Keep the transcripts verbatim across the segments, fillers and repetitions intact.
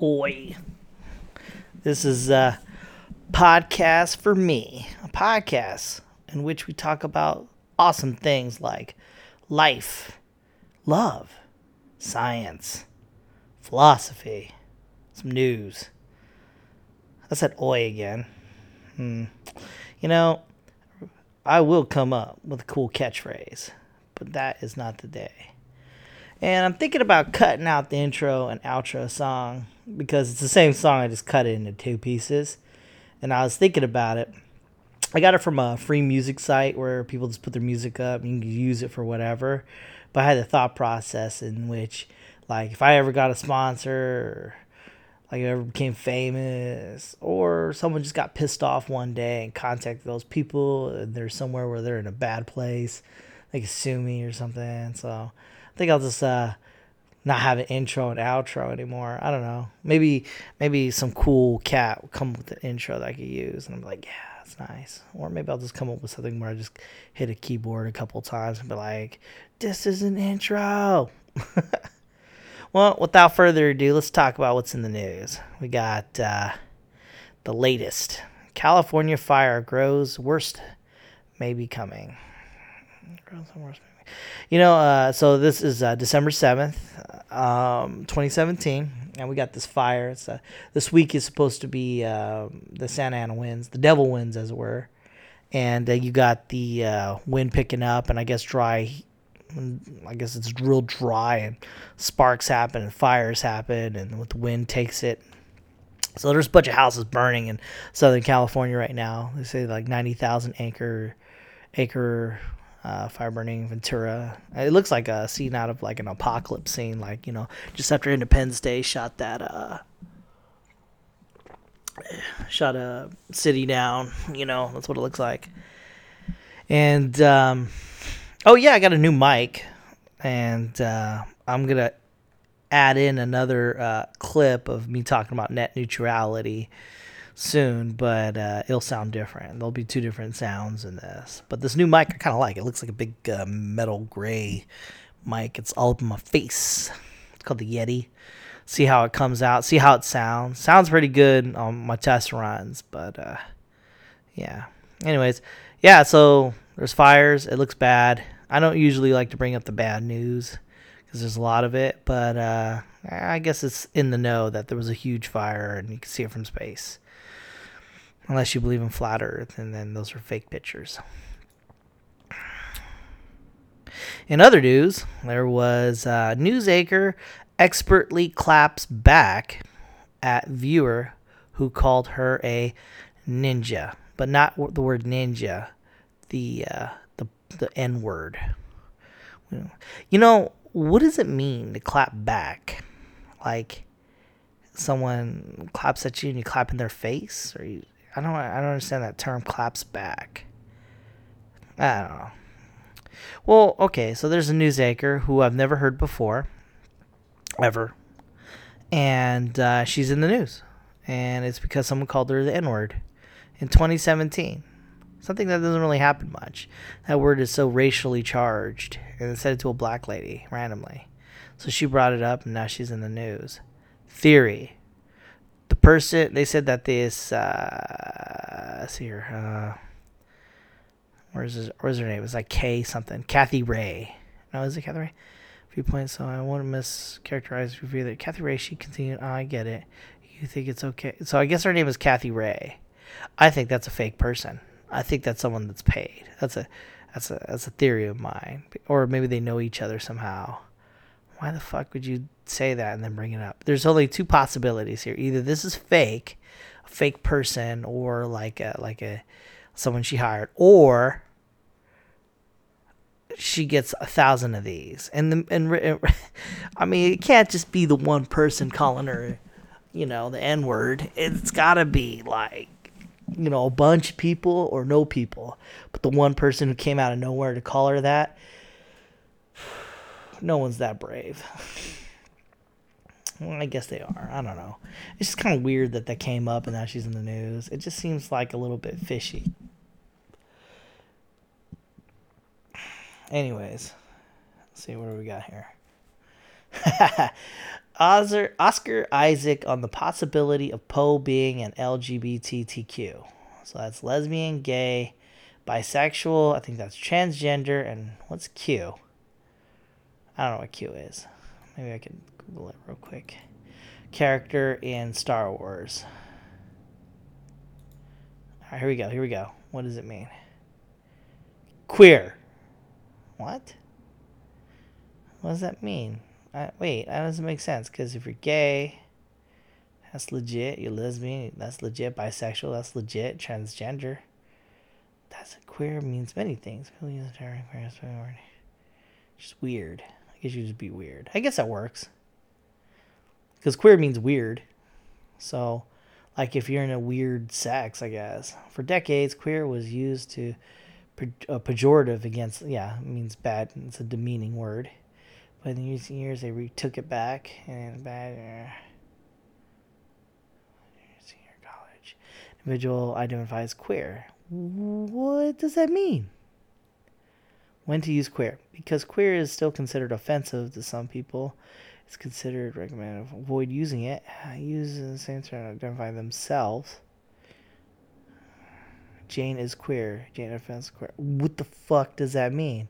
Oi. This is a podcast for me, a podcast in which we talk about awesome things like life, love, science, philosophy, some news. I said oi again. Hmm. You know, I will come up with a cool catchphrase, but that is not today. And I'm thinking about cutting out the intro and outro song because it's the same song. I just cut it into two pieces. And I was thinking about it. I got it from a free music site where people just put their music up and you can use it for whatever. But I had the thought process in which, like, if I ever got a sponsor, or, like, I ever became famous, or someone just got pissed off one day and contacted those people, and they're somewhere where they're in a bad place, they could sue me or something. So I think I'll just uh, not have an intro and outro anymore. I don't know. Maybe maybe some cool cat will come with an intro that I could use. And I'm like, yeah, that's nice. Or maybe I'll just come up with something where I just hit a keyboard a couple times and be like, this is an intro. Well, without further ado, let's talk about what's in the news. We got uh, the latest. California fire grows worst may be coming. Grows worst. You know, uh, so this is uh, December seventh, um, twenty seventeen, and we got this fire. It's, uh, this week is supposed to be uh, the Santa Ana winds, the devil winds, as it were. And uh, you got the uh, wind picking up, and I guess dry, I guess it's real dry, and sparks happen, and fires happen, and with the wind takes it. So there's a bunch of houses burning in Southern California right now. They say like ninety thousand acre, acre. Uh, fire burning Ventura. It looks like a scene out of like an apocalypse scene, like, you know, just after Independence Day shot that uh shot a city down, you know, that's what it looks like. And um oh yeah, I got a new mic, and uh I'm gonna add in another uh clip of me talking about net neutrality soon, but uh, it'll sound different. There'll be two different sounds in this. But this new mic, I kind of like. It looks like a big uh, metal gray mic. It's all up in my face. It's called the Yeti. See how it comes out. See how it sounds. Sounds pretty good on my test runs. But, uh, yeah. Anyways, yeah, so there's fires. It looks bad. I don't usually like to bring up the bad news because there's a lot of it. But uh, I guess it's in the know that there was a huge fire and you can see it from space. Unless you believe in flat earth, and then those are fake pictures. In other news, there was uh, Newsacre expertly claps back at viewer who called her a ninja. But not w- the word ninja, the uh, the, the N-word. You know, what does it mean to clap back? Like, someone claps at you and you clap in their face? Or you... I don't I don't understand that term, claps back. I don't know. Well, okay, so there's a newsacre who I've never heard before, ever. And uh, she's in the news. And it's because someone called her the N-word in twenty seventeen. Something that doesn't really happen much. That word is so racially charged. And they said it to a black lady, randomly. So she brought it up, and now she's in the news. Theory. The person, they said that this, uh, let's see here, uh, where's his, where's her name? It's like K something. Kathy Ray. No, is it Kathy Ray? Viewpoint, so I won't mischaracterize review that. Kathy Ray, she continued, oh, I get it. You think it's okay. So I guess her name is Kathy Ray. I think that's a fake person. I think that's someone that's paid. That's a, that's a, that's a theory of mine. Or maybe they know each other somehow. Why the fuck would you say that and then bring it up? There's only two possibilities here. Either this is fake, a fake person, or like a, like a someone she hired, or she gets a thousand of these. And the, and, and I mean, it can't just be the one person calling her, you know, the N-word. It's got to be like, you know, a bunch of people or no people. But the one person who came out of nowhere to call her that, no one's that brave. Well, I guess they are. I don't know. It's just kind of weird that that came up and now she's in the news. It just seems like a little bit fishy. Anyways, let's see what do we got here. Oscar Isaac on the possibility of Poe being an L G B T Q. So that's lesbian, gay, bisexual, I think that's transgender, and what's Q? I don't know what Q is. Maybe I can Google it real quick. Character in Star Wars. All right, here we go, here we go. What does it mean? Queer. What? What does that mean? I, wait, that doesn't make sense, because if you're gay, that's legit. You're lesbian, that's legit. Bisexual, that's legit. Transgender, that's queer, means many things. People use the term queer. Just weird. I guess you just be weird. I guess that works. Because queer means weird. So, like, if you're in a weird sex, I guess. For decades, queer was used to pe- a pejorative against, yeah, it means bad. It's a demeaning word. But in recent years, they retook it back. And bad. Uh, senior college. Individual identifies queer. What does that mean? When to use queer. Because queer is still considered offensive to some people. It's considered recommended. Avoid using it. Use the same term to identify themselves. Jane is queer. Jane offends queer. What the fuck does that mean?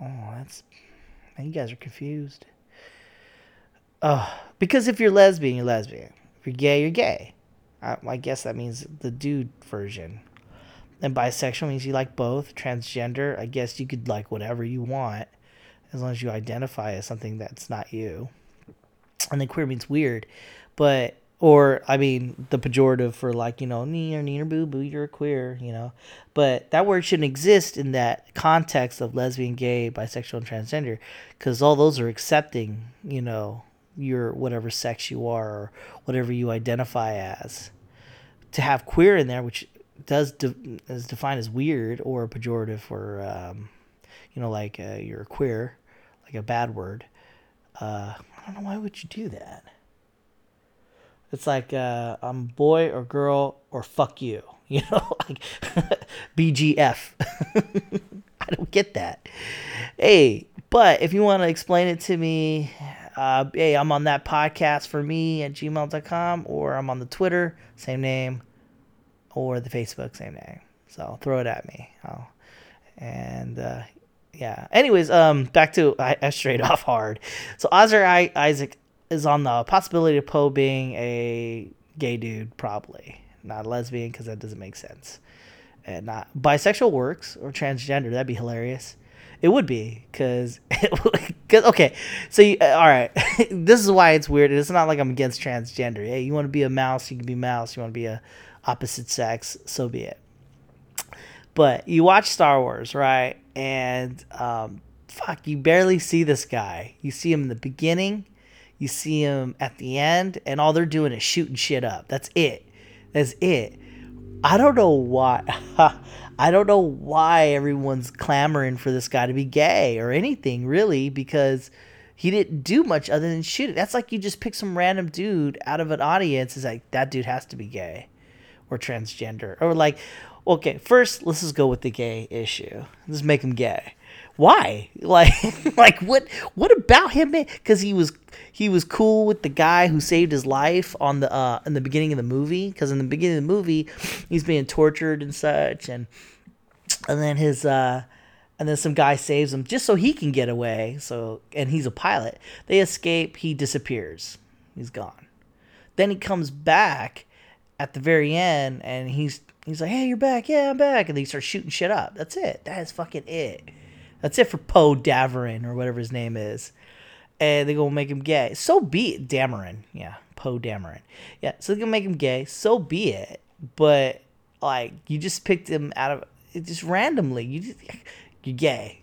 Oh, that's... You guys are confused. Oh, because if you're lesbian, you're lesbian. If you're gay, you're gay. I, I guess that means the dude version. And bisexual means you like both. Transgender, I guess you could like whatever you want. As long as you identify as something that's not you. And then queer means weird. But, or, I mean, the pejorative for like, you know, nee or nee or boo boo, you're a queer, you know. But that word shouldn't exist in that context of lesbian, gay, bisexual, and transgender. Because all those are accepting, you know, your whatever sex you are or whatever you identify as. To have queer in there, which does de- is defined as weird or pejorative for, um, you know, like uh, you're queer. Like a bad word. Uh, I don't know, why would you do that? It's like uh, I'm boy or girl or fuck you. You know, like B G F. I don't get that. Hey, but if you want to explain it to me, uh, hey, I'm on that podcast for me at gmail dot com, or I'm on the Twitter, same name, or the Facebook, same name. So throw it at me. I'll, and, uh, yeah. Anyways, um, back to I, I strayed off hard. So Oscar I, Isaac is on the possibility of Poe being a gay dude, probably not a lesbian, because that doesn't make sense. And not bisexual works, or transgender. That'd be hilarious. It would be, because okay. So you, uh, all right, this is why it's weird. It's not like I'm against transgender. Hey, you want to be a mouse, you can be mouse. You want to be a opposite sex, so be it. But you watch Star Wars, right? And, um, fuck, you barely see this guy. You see him in the beginning. You see him at the end. And all they're doing is shooting shit up. That's it. That's it. I don't know why. I don't know why everyone's clamoring for this guy to be gay or anything, really, because he didn't do much other than shoot it. That's like you just pick some random dude out of an audience. It's like, that dude has to be gay or transgender or like... Okay, first, let's just go with the gay issue. Let's make him gay. Why? Like, like what What about him? Because he was he was cool with the guy who saved his life on the uh, in the beginning of the movie. Because in the beginning of the movie, he's being tortured and such. And and then his uh, and then some guy saves him just so he can get away. So and he's a pilot. They escape. He disappears. He's gone. Then he comes back at the very end, and he's... He's like, hey, you're back. Yeah, I'm back. And they start shooting shit up. That's it. That is fucking it. That's it for Poe Dameron or whatever his name is. And they're going to make him gay. So be it. Dameron. Yeah. Poe Dameron. Yeah. So they're going to make him gay. So be it. But, like, you just picked him out of... It just randomly. You just, you're gay.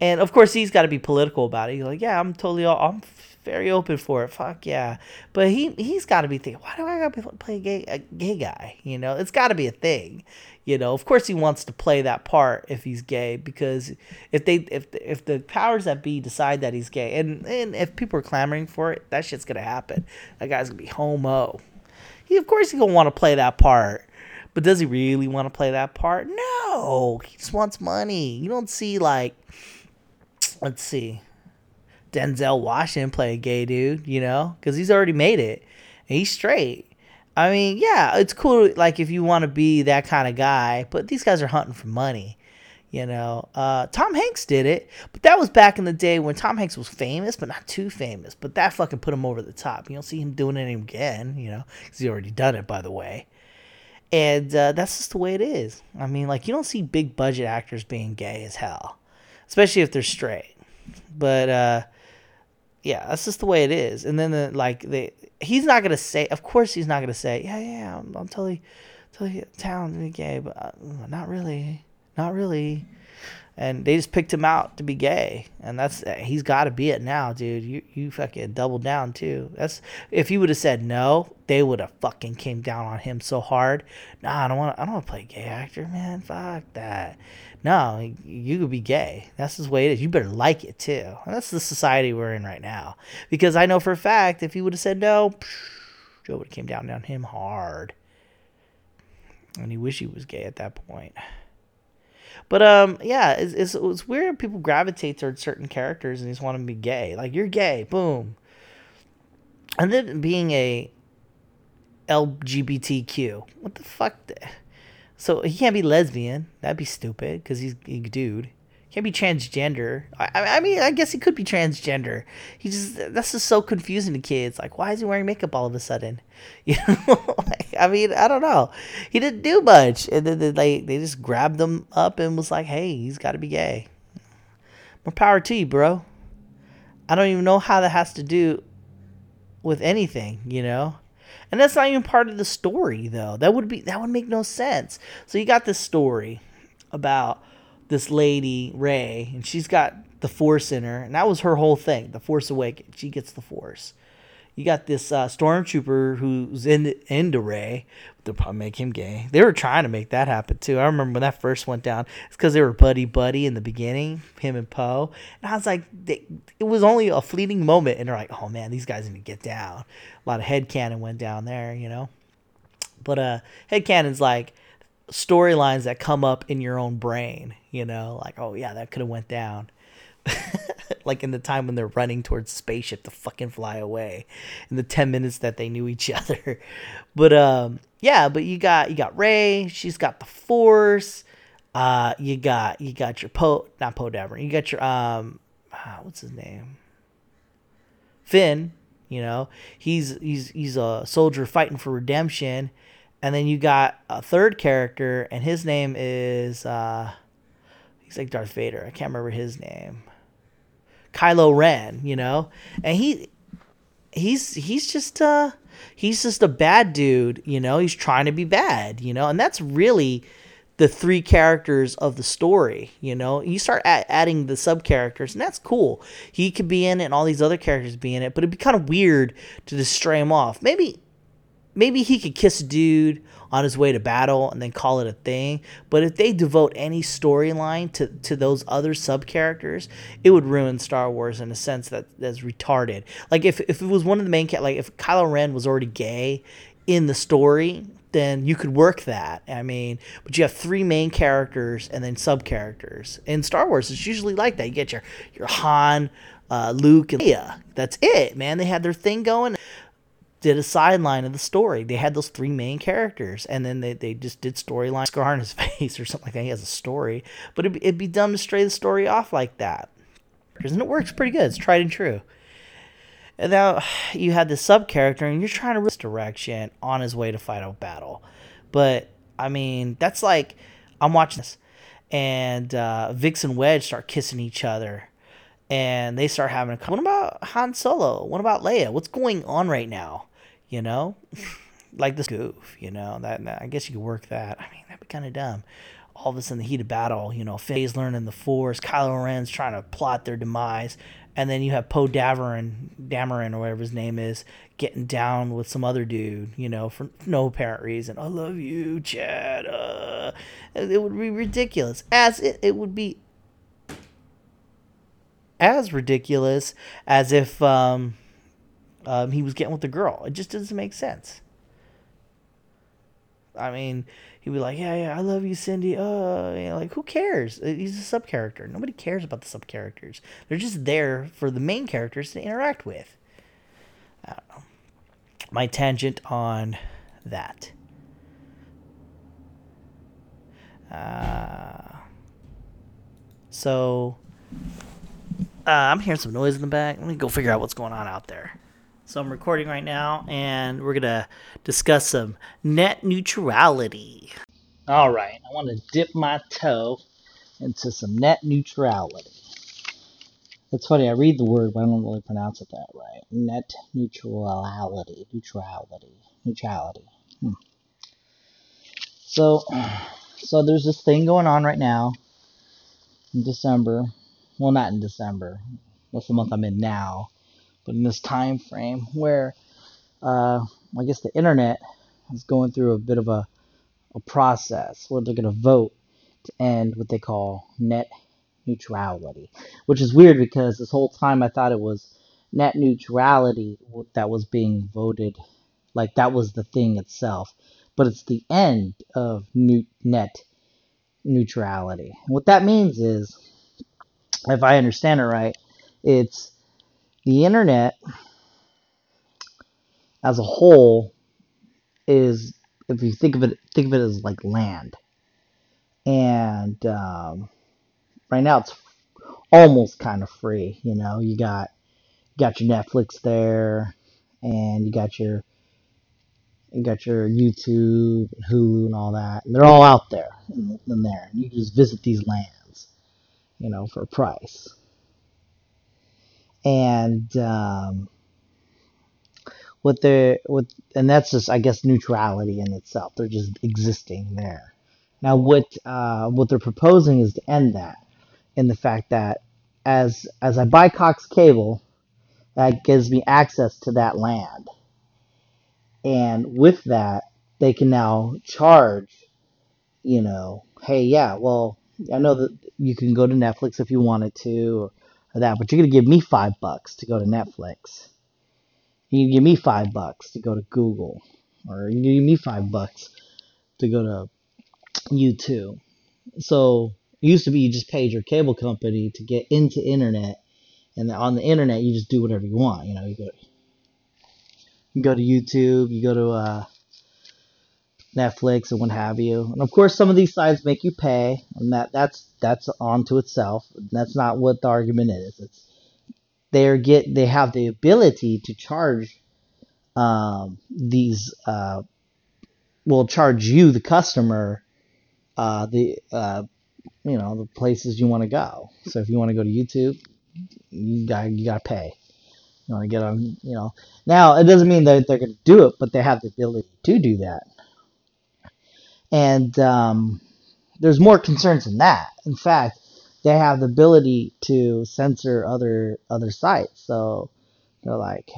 And, of course, he's got to be political about it. He's like, yeah, I'm totally... All, I'm very open for it. Fuck yeah. But he, he's got to be thinking, why do I got to play a gay, a gay guy? You know, it's got to be a thing. You know, of course he wants to play that part if he's gay, because if they if the, if the powers that be decide that he's gay, and, and if people are clamoring for it, that shit's going to happen. That guy's going to be homo. He, of course he's going to want to play that part. But does he really want to play that part? No. He just wants money. You don't see, like, let's see. Denzel Washington play a gay dude, you know, because he's already made it and he's straight. I mean, yeah, it's cool, like, if you want to be that kind of guy, but these guys are hunting for money, you know. Uh, Tom Hanks did it, but that was back in the day when Tom Hanks was famous, but not too famous. But that fucking put him over the top. You don't see him doing it again, you know, because he already done it, by the way. And uh, that's just the way it is. I mean, like, you don't see big budget actors being gay as hell, especially if they're straight. But, uh, yeah, that's just the way it is. And then, the, like, they... He's not going to say, of course he's not going to say, yeah, yeah, I'm, I'm totally, totally talented gay, but uh, not really, not really. And they just picked him out to be gay. And that's, he's got to be it now, dude. You you fucking double down too. That's, if you would have said no, they would have fucking came down on him so hard. Nah, I don't want to, I don't want to play gay actor, man. Fuck that. No, you could be gay. That's the way it is. You better like it too. And that's the society we're in right now. Because I know for a fact, if you would have said no, Joe would have came down on him hard. And he wished he was gay at that point. But, um, yeah, it's, it's it's weird people gravitate towards certain characters and just want them to be gay. Like, you're gay. Boom. And then being a L G B T Q. What the fuck? So he can't be lesbian. That'd be stupid because he's a dude. He can't be transgender. I, I mean, I guess he could be transgender. He just, that's just so confusing to kids. Like, why is he wearing makeup all of a sudden? You know? I mean, I don't know. He didn't do much. And then they, like, they just grabbed him up and was like, hey, he's got to be gay. More power to you, bro. I don't even know how that has to do with anything, you know? And that's not even part of the story, though. That would be, that would make no sense. So you got this story about this lady, Rey, and she's got the Force in her. And that was her whole thing, the Force Awakens. She gets the Force. You got this uh, stormtrooper who's in into Rey. They'll probably make him gay. They were trying to make that happen, too. I remember when that first went down. It's because they were buddy-buddy in the beginning, him and Poe. And I was like, they, it was only a fleeting moment. And they're like, oh, man, these guys need to get down. A lot of headcanon went down there, you know. But uh, headcanon's like storylines that come up in your own brain, you know. Like, oh, yeah, that could have went down. Like in the time when they're running towards the spaceship to fucking fly away, in the ten minutes that they knew each other. But um, yeah, but you got you got Rey, she's got the Force. Uh, you got you got your Poe, not Poe Dameron. You got your um, ah, what's his name? Finn. You know, he's he's he's a soldier fighting for redemption. And then you got a third character, and his name is uh, he's like Darth Vader. I can't remember his name. Kylo Ren, you know, and he, he's, he's just, uh, he's just a bad dude, you know, he's trying to be bad, you know, and that's really the three characters of the story, you know, you start a- adding the sub characters and that's cool. He could be in it and all these other characters be in it, but it'd be kind of weird to just stray him off. Maybe, maybe he could kiss a dude on his way to battle and then call it a thing. But if they devote any storyline to, to those other sub-characters, it would ruin Star Wars in a sense that that's retarded. Like, if, if it was one of the main characters, like, if Kylo Ren was already gay in the story, then you could work that. I mean, but you have three main characters and then sub-characters. In Star Wars, it's usually like that. You get your, your Han, uh, Luke, and Leia. That's it, man. They had their thing going. Did a sideline of the story. They had those three main characters, and then they, they just did storyline. Scar on his face or something like that. He has a story, but it'd, it'd be dumb to stray the story off like that. And it works pretty good. It's tried and true. And now you had this sub character, and you're trying to risk direction on his way to fight a battle. But I mean, that's like I'm watching this, and uh, Vix and Wedge start kissing each other. And they start having a, what about Han Solo? What about Leia? What's going on right now? You know, like this goof, you know, that, that I guess you could work that. I mean, that'd be kind of dumb. All of a sudden, the heat of battle, you know, Finn's learning the Force, Kylo Ren's trying to plot their demise, and then you have Poe Dameron, Dameron or whatever his name is, getting down with some other dude, you know, for no apparent reason. I love you, Chad. Uh, it would be ridiculous. As it, it would be as ridiculous as if, um, Um, he was getting with the girl. It just doesn't make sense. I mean, he'd be like, yeah, yeah, I love you, Cindy. Uh, you know, like, who cares? He's a sub-character. Nobody cares about the sub-characters. They're just there for the main characters to interact with. I don't know. My tangent on that. Uh, so, uh, I'm hearing some noise in the back. Let me go figure out what's going on out there. So I'm recording right now, and we're going to discuss some net neutrality. All right, I want to dip my toe into some net neutrality. It's funny, I read the word, but I don't really pronounce it that right. Net neutrality, neutrality, neutrality. Hmm. So, so there's this thing going on right now in December. Well, not in December. That's the month I'm in now. But in this time frame where, uh, I guess the internet is going through a bit of a, a process where they're going to vote to end what they call net neutrality, which is weird because this whole time I thought it was net neutrality that was being voted, like that was the thing itself, but it's the end of new, net neutrality. And what that means is, if I understand it right, it's the internet as a whole is, if you think of it, think of it as like land. And um, right now it's almost kind of free. You know, you got you got your Netflix there, and you got your you got your YouTube and Hulu and all that. And they're all out there in, in there. You just visit these lands, you know, for a price. And um, what they're what, and that's just, I guess, neutrality in itself. They're just existing there. Now, what uh, what they're proposing is to end that, in the fact that as as I buy Cox cable, that gives me access to that land, and with that, they can now charge. You know, hey, yeah, well, I know that you can go to Netflix if you wanted to. Or, that, but you're going to give me five bucks to go to Netflix. You can give me five bucks to go to Google. Or you can give me five bucks to go to YouTube. So it used to be you just paid your cable company to get into internet. And on the internet, you just do whatever you want. You know, you go, you go to YouTube, you go to uh, Netflix, and what have you. And of course, some of these sites make you pay, and that that's that's onto itself. That's not what the argument is. It's they're get they have the ability to charge um, these uh, will charge you, the customer, uh, the uh, you know the places you want to go. So if you want to go to YouTube, you got you got to pay. You want to get on, you know. Now it doesn't mean that they're going to do it, but they have the ability to do that. And um, there's more concerns than that. In fact, they have the ability to censor other other sites. So they're like,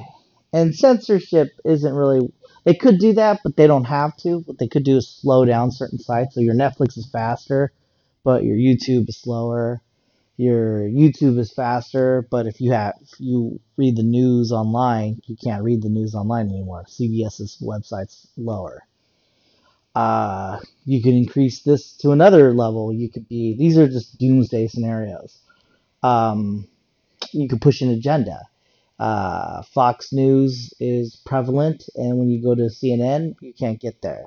and censorship isn't really, they could do that, but they don't have to. What they could do is slow down certain sites. So your Netflix is faster, but your YouTube is slower. Your YouTube is faster, but if you have if you read the news online, you can't read the news online anymore. C B S's website's lower. Uh, you can increase this to another level. You could be, these are just doomsday scenarios. Um, you could push an agenda. Uh, Fox News is prevalent, and when you go to C N N, you can't get there.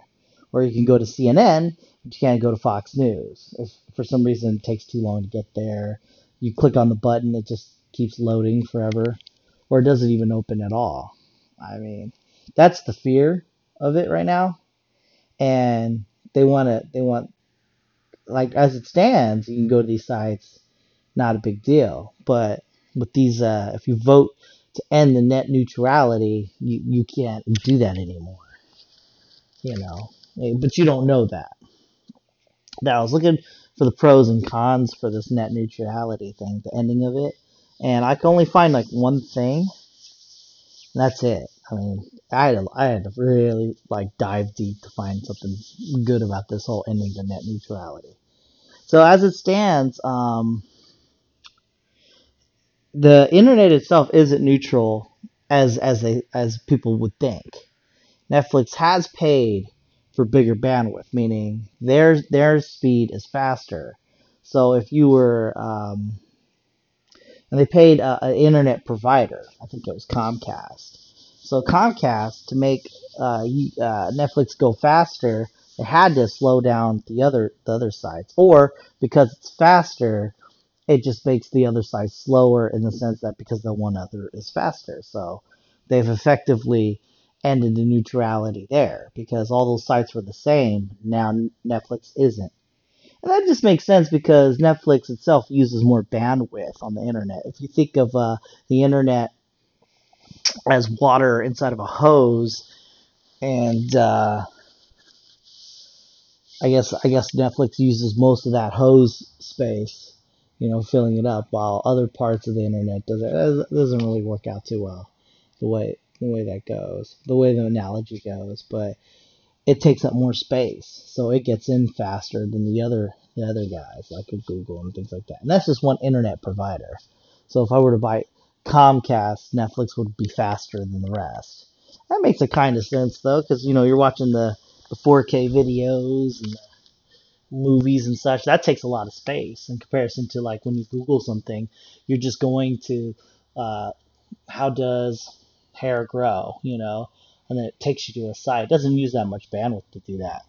Or you can go to C N N, but you can't go to Fox News. If for some reason it takes too long to get there, you click on the button, it just keeps loading forever, or it doesn't even open at all. I mean, that's the fear of it right now. And they want to, they want, like, as it stands, you can go to these sites, not a big deal. But with these, uh, if you vote to end the net neutrality, you, you can't do that anymore. You know, but you don't know that. Now, I was looking for the pros and cons for this net neutrality thing, the ending of it. And I could only find, like, one thing. And that's it. I mean, I had, to, I had to really, like, dive deep to find something good about this whole ending of net neutrality. So as it stands, um, the internet itself isn't neutral as as they as people would think. Netflix has paid for bigger bandwidth, meaning their their speed is faster. So if you were, um, and they paid a, an internet provider, I think it was Comcast. So Comcast, to make uh, uh, Netflix go faster, they had to slow down the other the other sites, or because it's faster, it just makes the other side slower in the sense that because the one other is faster. So they've effectively ended the neutrality there because all those sites were the same. Now Netflix isn't. And that just makes sense because Netflix itself uses more bandwidth on the internet. If you think of uh, the internet as water inside of a hose, and uh, I guess I guess Netflix uses most of that hose space, you know, filling it up, while other parts of the internet doesn't doesn't really work out too well, the way the way that goes, the way the analogy goes. But it takes up more space, so it gets in faster than the other the other guys like Google and things like that. And that's just one internet provider. So if I were to buy Comcast, Netflix would be faster than the rest. That makes a kind of sense though, because you know you're watching the, the four K videos and the movies and such. That takes a lot of space in comparison to like when you Google something, you're just going to uh, how does hair grow, you know, and then it takes you to a site. It doesn't use that much bandwidth to do that,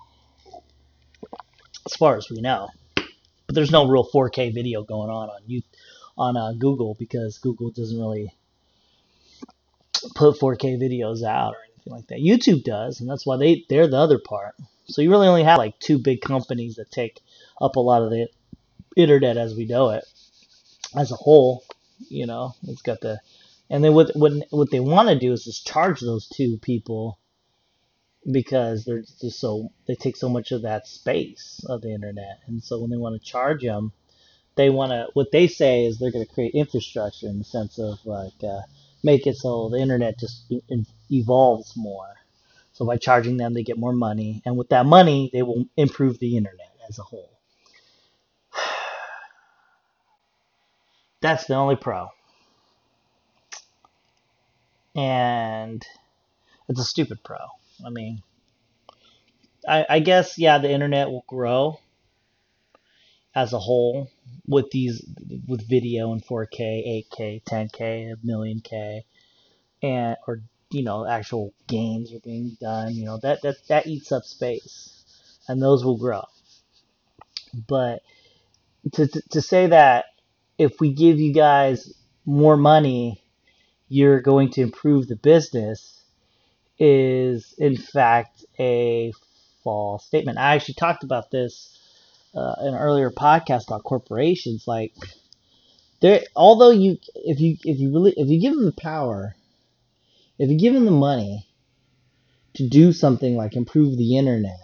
as far as we know. But there's no real four K video going on on you on uh, Google because Google doesn't really put four K videos out or anything like that. YouTube does, and that's why they they're the other part. So you really only have like two big companies that take up a lot of the internet as we know it, as a whole. You know, it's got the, and then what what what they want to do is just charge those two people because they're just so they take so much of that space of the internet, and so when they want to charge them, they want to what they say is they're going to create infrastructure in the sense of like uh, make it so the internet just evolves more. So by charging them, they get more money. And with that money, they will improve the internet as a whole. That's the only pro. And it's a stupid pro. I mean, I, I guess, yeah, the internet will grow as a whole with these, with video and four K, eight K, ten K, a million K, and, or you know, actual games are being done, you know, that, that, that eats up space and those will grow. But to, to, to say that if we give you guys more money, you're going to improve the business is in fact a false statement. I actually talked about this uh, in an earlier podcast on corporations. Like there, although you, if you, if you really, if you give them the power, if you give them the money to do something like improve the internet,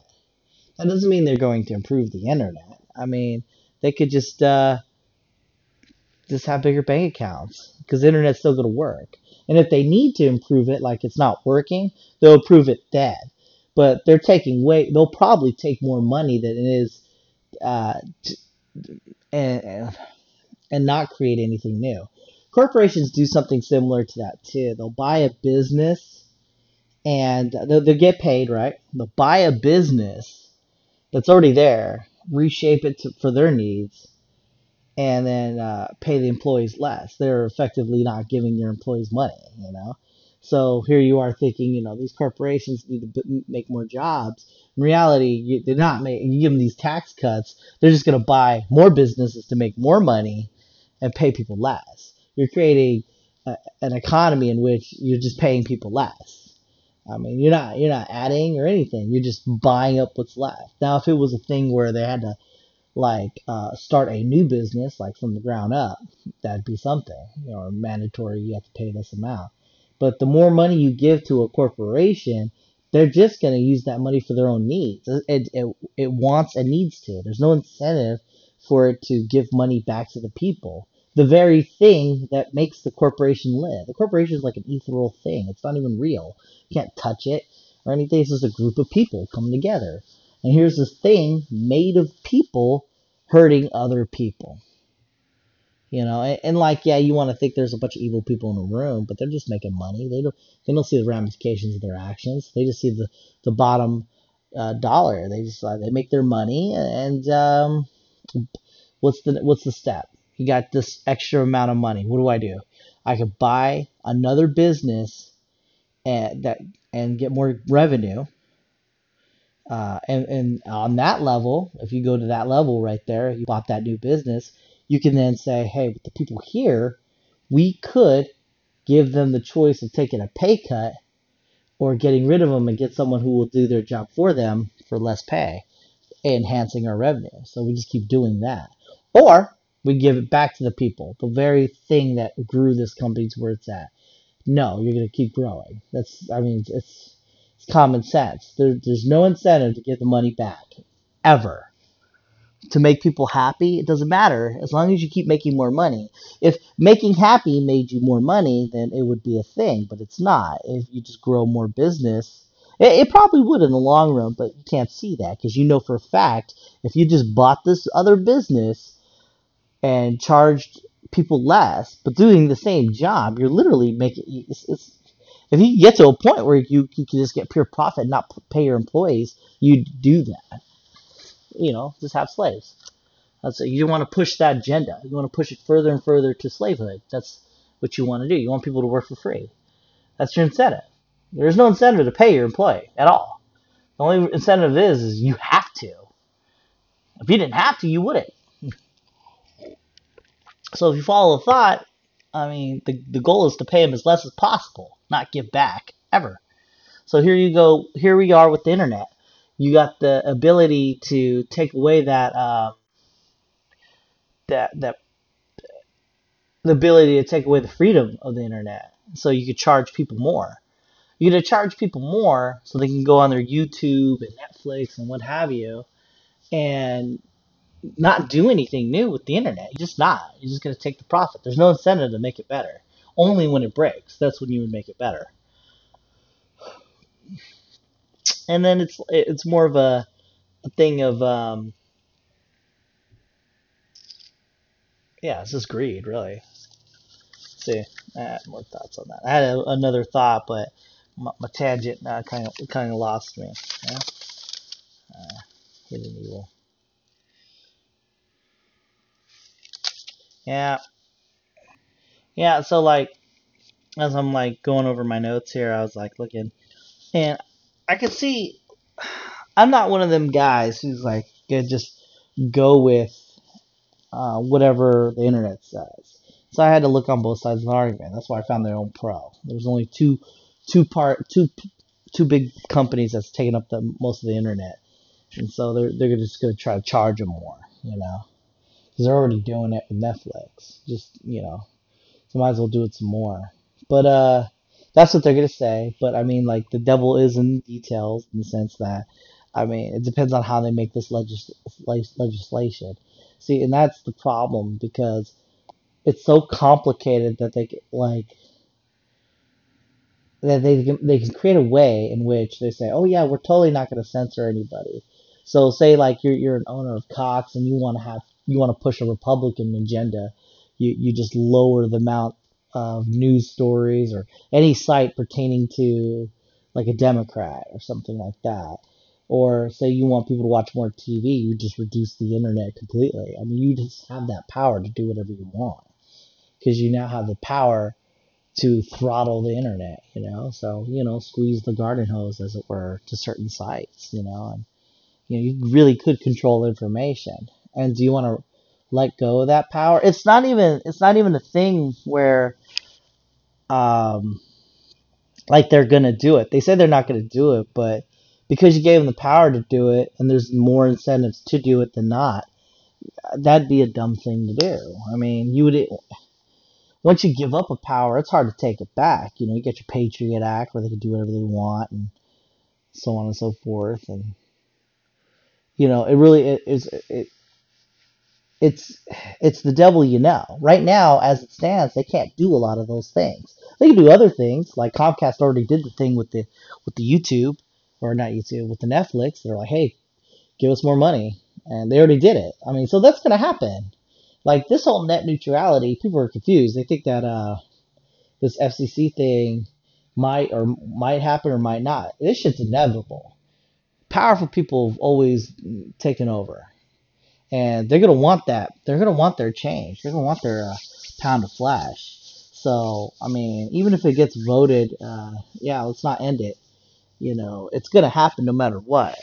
that doesn't mean they're going to improve the internet. I mean, they could just uh, just have bigger bank accounts because the internet's still going to work. And if they need to improve it, like it's not working, they'll improve it then. But they're taking way. They'll probably take more money than it is, uh, and and not create anything new. Corporations do something similar to that too. They'll buy a business and they'll, they'll get paid, right? They'll buy a business that's already there, reshape it to, for their needs, and then uh, pay the employees less. They're effectively not giving your employees money, you know? So here you are thinking, you know, these corporations need to make more jobs. In reality, you, they're not making, you give them these tax cuts, they're just going to buy more businesses to make more money and pay people less. You're creating a, an economy in which you're just paying people less. I mean, you're not you're not adding or anything. You're just buying up what's left. Now, if it was a thing where they had to like uh, start a new business like from the ground up, that'd be something. You know, mandatory. You have to pay this amount. But the more money you give to a corporation, they're just going to use that money for their own needs. It it it wants and needs to. There's no incentive for it to give money back to the people. The very thing that makes the corporation live. The corporation is like an ethereal thing. It's not even real. You can't touch it or anything. It's just a group of people coming together. And here's this thing made of people hurting other people. You know, and, and like, yeah, you want to think there's a bunch of evil people in a room, but they're just making money. They don't, they don't see the ramifications of their actions. They just see the, the bottom uh, dollar. They just uh, they make their money, and um, what's the what's the step? You got this extra amount of money. What do I do? I could buy another business and that and get more revenue. Uh, and, and on that level, if you go to that level right there, you bought that new business, you can then say, hey, with the people here, we could give them the choice of taking a pay cut or getting rid of them and get someone who will do their job for them for less pay, enhancing our revenue. So we just keep doing that. Or we give it back to the people, the very thing that grew this company to where it's at. No, you're going to keep growing. That's, I mean, it's... It's common sense. There, there's no incentive to give the money back, ever. To make people happy, it doesn't matter as long as you keep making more money. If making happy made you more money, then it would be a thing, but it's not. If you just grow more business, it, it probably would in the long run, but you can't see that because you know for a fact if you just bought this other business and charged people less, but doing the same job, you're literally making it's, it's if you get to a point where you, you can just get pure profit and not pay your employees, you do that. You know, just have slaves. That's it. You don't want to push that agenda. You want to push it further and further to slavehood. That's what you want to do. You want people to work for free. That's your incentive. There is no incentive to pay your employee at all. The only incentive is, is you have to. If you didn't have to, you wouldn't. So if you follow the thought, I mean, the, the goal is to pay them as less as possible. Not give back, ever. So here you go. Here we are with the internet. You got the ability to take away that, uh, that, that, the ability to take away the freedom of the internet. So you could charge people more. You're going to charge people more so they can go on their YouTube and Netflix and what have you and not do anything new with the internet. You're just not. You're just going to take the profit. There's no incentive to make it better. Only when it breaks, that's when you would make it better. And then it's it's more of a, a thing of um, yeah, it's just greed, really. Let's see, I had more thoughts on that. I had a, another thought, but my, my tangent uh, kind of kind of lost me. Yeah? Uh, hidden evil. Yeah. Yeah, so like, as I'm like going over my notes here, I was like looking, and I could see, I'm not one of them guys who's like, gonna just go with uh, whatever the internet says. So I had to look on both sides of the argument. That's why I found their own pro. There's only two, two part, two, two big companies that's taking up the most of the internet, and so they're they're just gonna try to charge them more, you know, because they're already doing it with Netflix. Just you know. So might as well do it some more. But uh, that's what they're going to say. But, I mean, like, the devil is in details in the sense that, I mean, it depends on how they make this legis- legislation. See, and that's the problem because it's so complicated that they, like, that they can, they can create a way in which they say, oh, yeah, we're totally not going to censor anybody. So, say, like, you're you're an owner of Cox and you want to have, you want to push a Republican agenda. You you just lower the amount of news stories or any site pertaining to like a Democrat or something like that. Or say you want people to watch more T V, you just reduce the internet completely. I mean, you just have that power to do whatever you want because you now have the power to throttle the internet, you know. So, you know, squeeze the garden hose, as it were, to certain sites, you know. And, you know, you really could control information. And do you want to let go of that power? It's not even it's not even a thing where um like they're gonna do it. They say they're not gonna do it, but because you gave them the power to do it and there's more incentives to do it than not, that'd be a dumb thing to do. I mean, you would once you give up a power, it's hard to take it back. You know, you get your Patriot Act where they can do whatever they want and so on and so forth, and you know, it really it is it, it It's it's the devil you know. Right now, as it stands, they can't do a lot of those things. They can do other things, like Comcast already did the thing with the with the YouTube, or not YouTube, with the Netflix. They're like, hey, give us more money. And they already did it. I mean, so that's going to happen. Like, this whole net neutrality, people are confused. They think that uh, this F C C thing might or might happen or might not. This shit's inevitable. powerful people have always taken over. And they're going to want that. They're going to want their change. They're going to want their uh, pound of flesh. So, I mean, even if it gets voted, uh, yeah, let's not end it. You know, it's going to happen no matter what.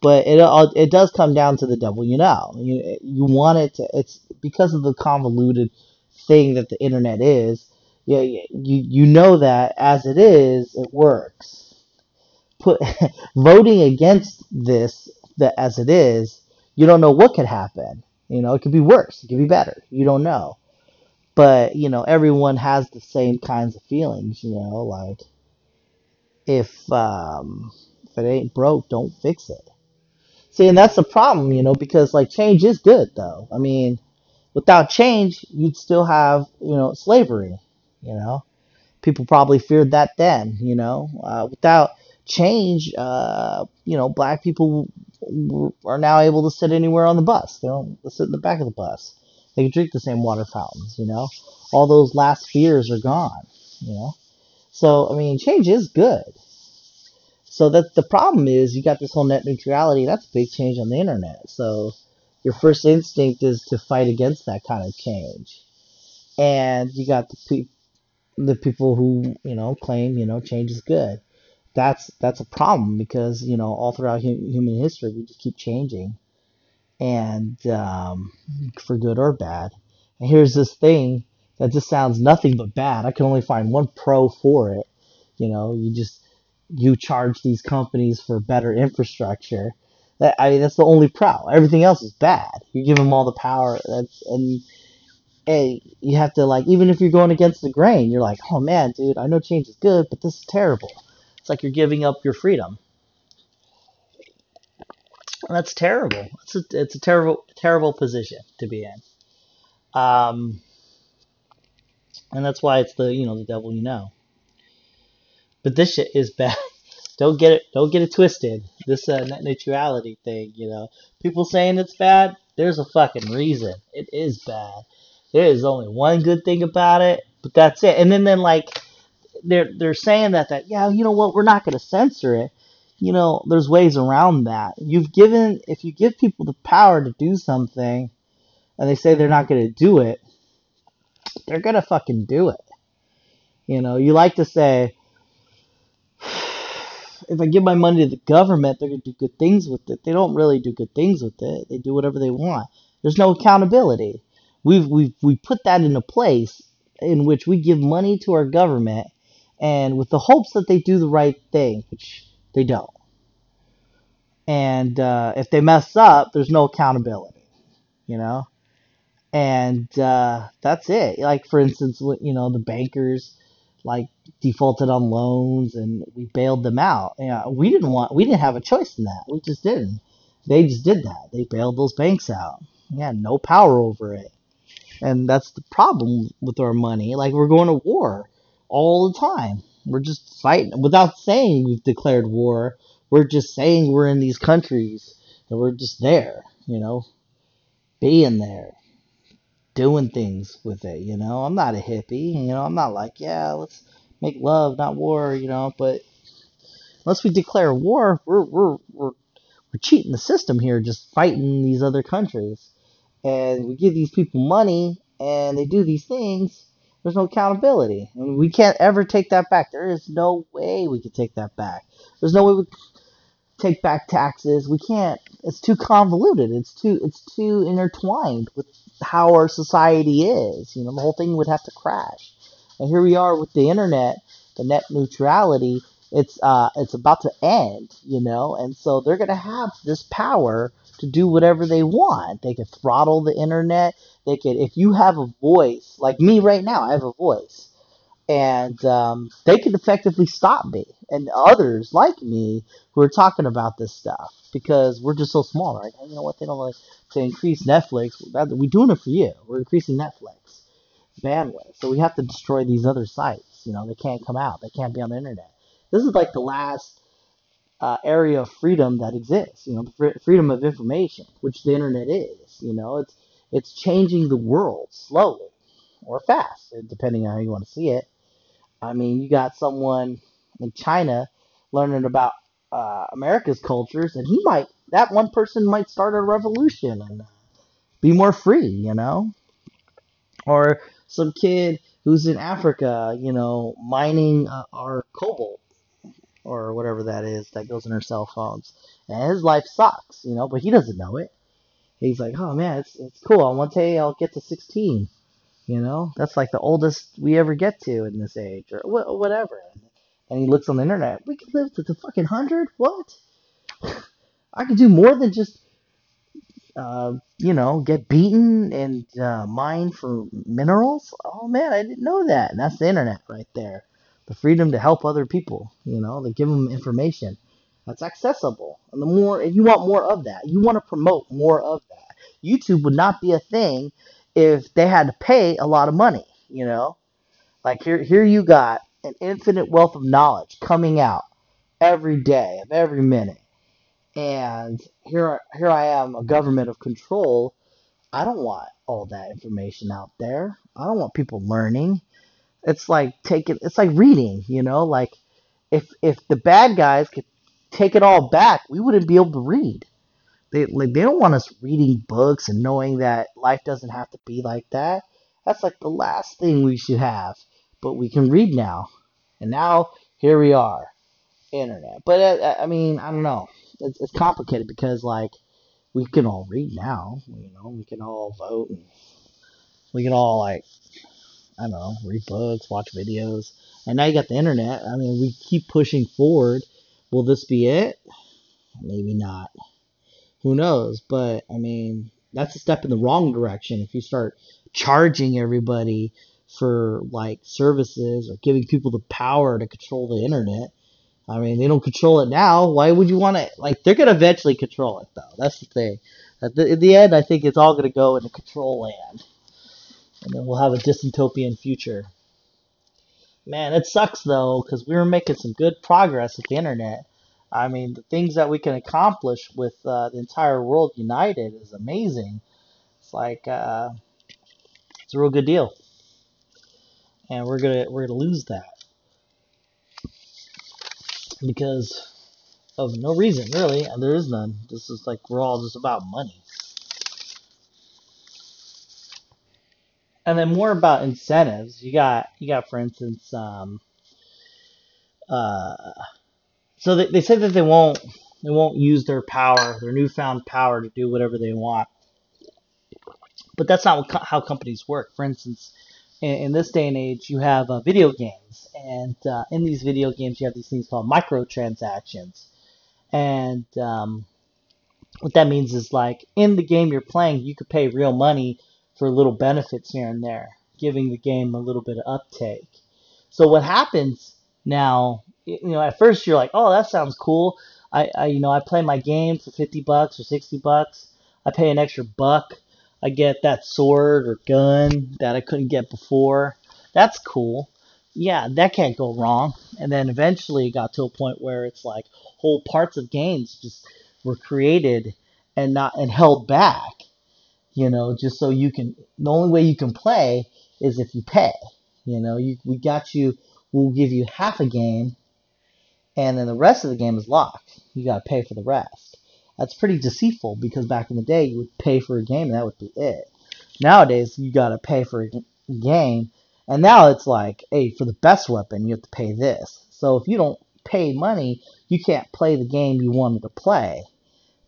But it it does come down to the devil, you know. You, you want it to, it's because of the convoluted thing that the internet is. Yeah, you, you know that as it is, it works. Put voting against this, that as it is, you don't know what could happen. You know, it could be worse, it could be better. You don't know. But, you know, everyone has the same kinds of feelings, you know, like if um, if it ain't broke, don't fix it. See, and that's the problem, you know, because, like, change is good, though. I mean, without change, you'd still have, you know, slavery, you know. People probably feared that then, you know. Uh, without change, uh, you know, black people w- are now able to sit anywhere on the bus. They don't sit in the back of the bus. They can drink the same water fountains, you know. All those last fears are gone, you know. So, I mean, change is good. So that the problem is you got this whole net neutrality. That's a big change on the internet. So your first instinct is to fight against that kind of change. And you got the, pe- the people who, you know, claim, you know, change is good. That's that's a problem because, you know, all throughout hum- human history, we just keep changing. And um, for good or bad. And here's this thing that just sounds nothing but bad. I can only find one pro for it. You know, you just... you charge these companies for better infrastructure. That, I mean, that's the only pro. Everything else is bad. You give them all the power. That's, and, and you have to, like, even if you're going against the grain, you're like, oh, man, dude, I know change is good, but this is terrible. It's like you're giving up your freedom. And that's terrible. It's a, it's a terrible, terrible position to be in. Um, and that's why it's the, you know, the devil you know. But this shit is bad. Don't get it. Don't get it twisted. This uh, net neutrality thing, you know. People saying it's bad. There's a fucking reason. It is bad. There is only one good thing about it, but that's it. And then, then like, they're they're saying that that yeah, you know what? We're not gonna censor it. You know, there's ways around that. You've given if you give people the power to do something, and they say they're not gonna do it, they're gonna fucking do it. You know, you like to say, if I give my money to the government, they're going to do good things with it. They don't really do good things with it. They do whatever they want. There's no accountability. We've, we've, we put that in a place in which we give money to our government and with the hopes that they do the right thing, which they don't. And uh, if they mess up, there's no accountability, you know? And uh, that's it. Like, for instance, you know, the bankers, like, defaulted on loans and we bailed them out. You know, we didn't want, we didn't have a choice in that. We just didn't. They just did that. They bailed those banks out. We had no power over it. And that's the problem with our money. Like, we're going to war all the time. We're just fighting without saying we've declared war. We're just saying we're in these countries and we're just there, you know, being there. Doing things with it, you know. I'm not a hippie, you know. I'm not like, yeah, let's make love, not war, you know. But unless we declare war, we're we're we're, we're cheating the system here, just fighting these other countries. And we give these people money, and they do these things. There's no accountability. I mean, we can't ever take that back. There is no way we could take that back. There's no way we could take back taxes. We can't. It's too convoluted. It's too it's too intertwined with how our society is, you know, the whole thing would have to crash. And here we are with the internet, the net neutrality. It's uh, it's about to end, you know, and so they're gonna have this power to do whatever they want. They could throttle the internet. They could, if you have a voice, like me right now, I have a voice, and um, they could effectively stop me and others like me who are talking about this stuff because we're just so small, right? You know what? They don't like. To increase Netflix, we're doing it for you. We're increasing Netflix bandwidth. So we have to destroy these other sites. You know, they can't come out. They can't be on the internet. This is like the last uh, area of freedom that exists. You know, fr- freedom of information, which the internet is. You know, it's it's changing the world slowly or fast, depending on how you want to see it. I mean, you got someone in China learning about uh, America's cultures, and he might, that one person might start a revolution and be more free, you know? Or some kid who's in Africa, you know, mining uh, our cobalt or whatever that is that goes in our cell phones. And his life sucks, you know, but he doesn't know it. He's like, oh, man, it's it's cool. On one day I'll get to sixteen, you know? That's like the oldest we ever get to in this age or wh- whatever. And he looks on the internet. We could live to the fucking hundred? What? I could do more than just, uh, you know, get beaten and uh, mine for minerals. Oh, man, I didn't know that. And that's the internet right there. The freedom to help other people, you know, to give them information. That's accessible. And the more, and you want more of that. You want to promote more of that. YouTube would not be a thing if they had to pay a lot of money, you know. Like here, here you got an infinite wealth of knowledge coming out every day of every minute. And here, here I am, a government of control. I don't want all that information out there. I don't want people learning. It's like taking, it's like reading, you know, like if, if the bad guys could take it all back, we wouldn't be able to read. They like they don't want us reading books and knowing that life doesn't have to be like that. That's like the last thing we should have. But we can read now. And now, here we are. Internet. But, uh, I mean, I don't know. It's, it's complicated because, like, we can all read now. You know, we can all vote. And we can all, like, I don't know, read books, watch videos. And now you got the internet. I mean, we keep pushing forward. Will this be it? Maybe not. Who knows? But, I mean, that's a step in the wrong direction. If you start charging everybody for, like, services or giving people the power to control the internet. I mean, they don't control it now. Why would you want to? Like, they're going to eventually control it, though. That's the thing. At the, in the end, I think it's all going to go into control land. And then we'll have a dystopian future. Man, it sucks, though, because we were making some good progress with the internet. I mean, the things that we can accomplish with uh, the entire world united is amazing. It's like, uh, it's a real good deal. And we're gonna we're gonna lose that because of no reason, really. There is none. This is like we're all just about money. And then more about incentives. You got you got, for instance, um, uh, so they they said that they won't they won't use their power, their newfound power, to do whatever they want. But that's not what, how companies work. For instance. In this day and age, you have uh, video games, and uh, in these video games, you have these things called microtransactions, and um, what that means is, like, in the game you're playing, you could pay real money for little benefits here and there, giving the game a little bit of uptake. So what happens now, you know, at first you're like, oh, that sounds cool. I, I you know, I play my game for fifty bucks or sixty bucks. I pay an extra buck. I get that sword or gun that I couldn't get before. That's cool. Yeah, that can't go wrong. And then eventually it got to a point where it's like whole parts of games just were created and not and held back, you know, just so you can, the only way you can play is if you pay. You know, you, we got you, we'll give you half a game, and then the rest of the game is locked. You got to pay for the rest. That's pretty deceitful because back in the day you would pay for a game and that would be it. Nowadays you gotta pay for a game, and now it's like, hey, for the best weapon you have to pay this. So if you don't pay money, you can't play the game you wanted to play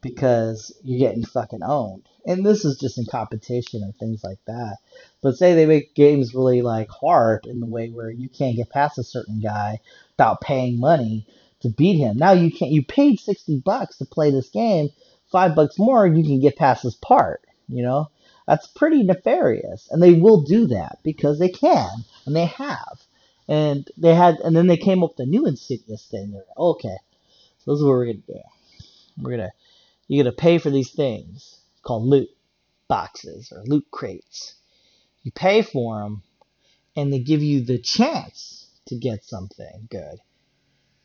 because you're getting fucking owned. And this is just in competition and things like that. But say they make games really like hard in the way where you can't get past a certain guy without paying money to beat him. Now you can't, you paid sixty bucks to play this game, five bucks more, you can get past this part, you know? That's pretty nefarious. And they will do that because they can, and they have. And they had, and then they came up with a new insidious thing. They're like, okay, so this is what we're gonna do. We're gonna, you're gonna pay for these things called loot boxes or loot crates. You pay for them, and they give you the chance to get something good.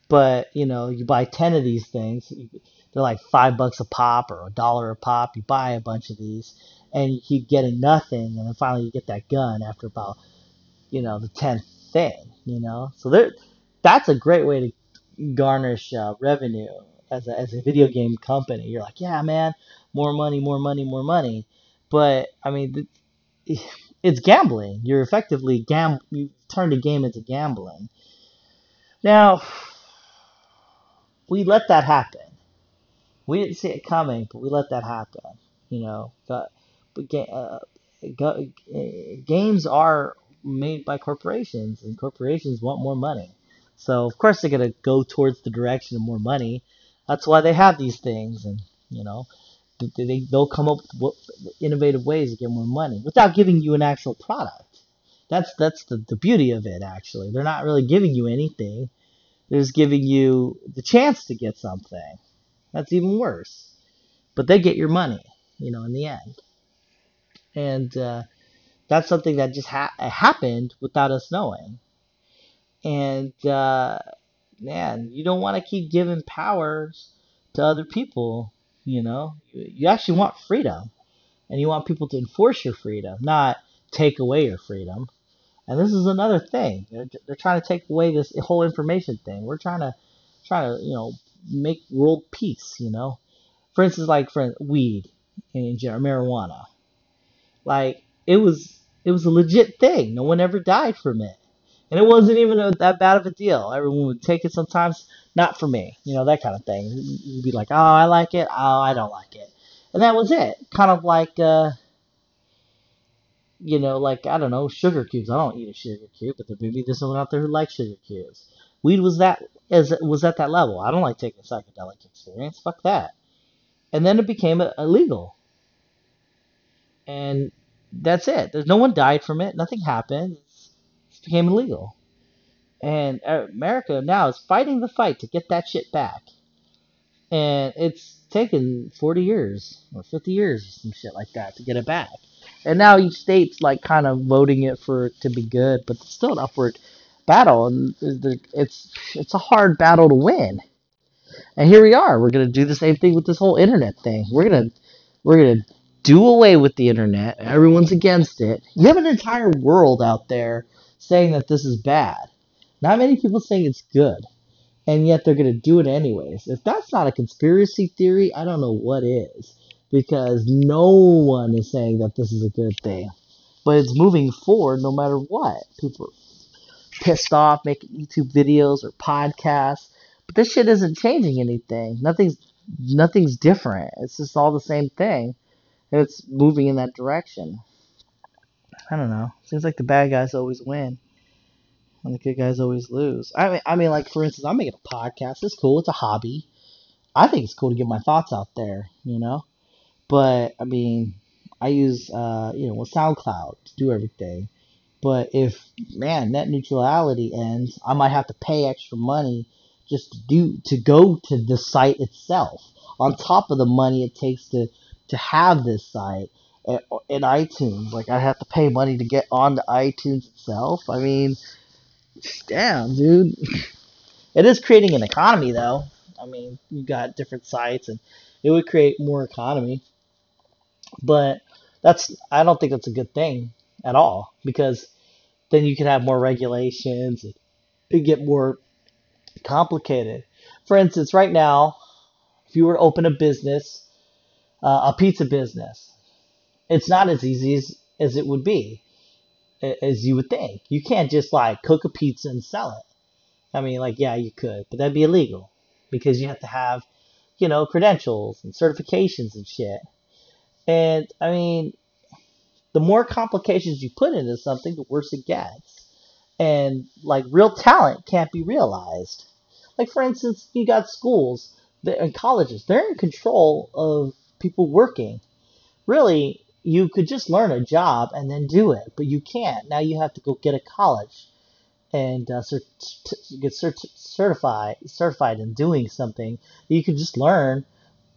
But, you know, you buy ten of these things. They're like five bucks a pop or a dollar a pop. You buy a bunch of these, and you keep getting nothing. And then finally you get that gun after about, you know, the tenth thing, you know. So there, that's a great way to garnish uh, revenue as a, as a video game company. You're like, yeah, man, more money, more money, more money. But, I mean, it's gambling. You're effectively gam- you've turned a game into gambling. Now, we let that happen. We didn't see it coming, but we let that happen. You know, but, but uh, games are made by corporations, and corporations want more money. So, of course, they're going to go towards the direction of more money. That's why they have these things, and, you know, they, they'll come up with innovative ways to get more money without giving you an actual product. That's that's the, the beauty of it, actually. They're not really giving you anything. They're just giving you the chance to get something. That's even worse. But they get your money, you know, in the end. And uh, that's something that just ha- happened without us knowing. And, uh, man, you don't want to keep giving powers to other people, you know. You actually want freedom. And you want people to enforce your freedom, not take away your freedom. And this is another thing. They're, they're trying to take away this whole information thing. We're trying to, trying to, you know, make world peace, you know. For instance, like for weed and marijuana, like it was, it was a legit thing. No one ever died from it, and it wasn't even a, that bad of a deal. Everyone would take it sometimes, not for me, you know, that kind of thing. You'd be like, oh, I like it, oh, I don't like it, and that was it. Kind of like, uh, you know, like I don't know, sugar cubes. I don't eat a sugar cube, but there may be this someone out there who likes sugar cubes. Weed was that. As it was at that level. I don't like taking a psychedelic experience. Fuck that. And then it became illegal. And that's it. There's no one died from it. Nothing happened. It became illegal. And America now is fighting the fight to get that shit back. And it's taken forty years or fifty years or some shit like that to get it back. And now each state's like kind of voting it for it to be good, but it's still an upward battle, and it's it's a hard battle to win. And here we are. We're gonna do the same thing with this whole internet thing. We're gonna we're gonna do away with the internet. Everyone's against it. You have an entire world out there saying that this is bad. Not many people saying it's good, and yet they're gonna do it anyways. If that's not a conspiracy theory, I don't know what is, because no one is saying that this is a good thing. But it's moving forward no matter what. People pissed off, making YouTube videos or podcasts, but this shit isn't changing anything. Nothing's nothing's different. It's just all the same thing. It's moving in that direction. I don't know. Seems like the bad guys always win, and the good guys always lose. I mean, I mean, like for instance, I'm making a podcast. It's cool. It's a hobby. I think it's cool to get my thoughts out there, you know. But I mean, I use uh, you know, SoundCloud to do everything. But if, man, net neutrality ends, I might have to pay extra money just to do to go to the site itself, on top of the money it takes to, to have this site in iTunes. Like, I have to pay money to get on the iTunes itself. I mean, damn, dude. It is creating an economy, though. I mean, you got different sites, and it would create more economy. But that's I don't think that's a good thing at all, because then you can have more regulations and get more complicated. For instance, right now, if you were to open a business, uh, a pizza business, it's not as easy as, as it would be, as you would think. You can't just like cook a pizza and sell it. I mean, like, yeah, you could, but that'd be illegal, because you have to have, you know, credentials and certifications and shit. And I mean, the more complications you put into something, the worse it gets. And, like, real talent can't be realized. Like, for instance, you got schools and colleges. They're in control of people working. Really, you could just learn a job and then do it, but you can't. Now you have to go get a college and uh, cert- get cert- certified, certified in doing something that you can just learn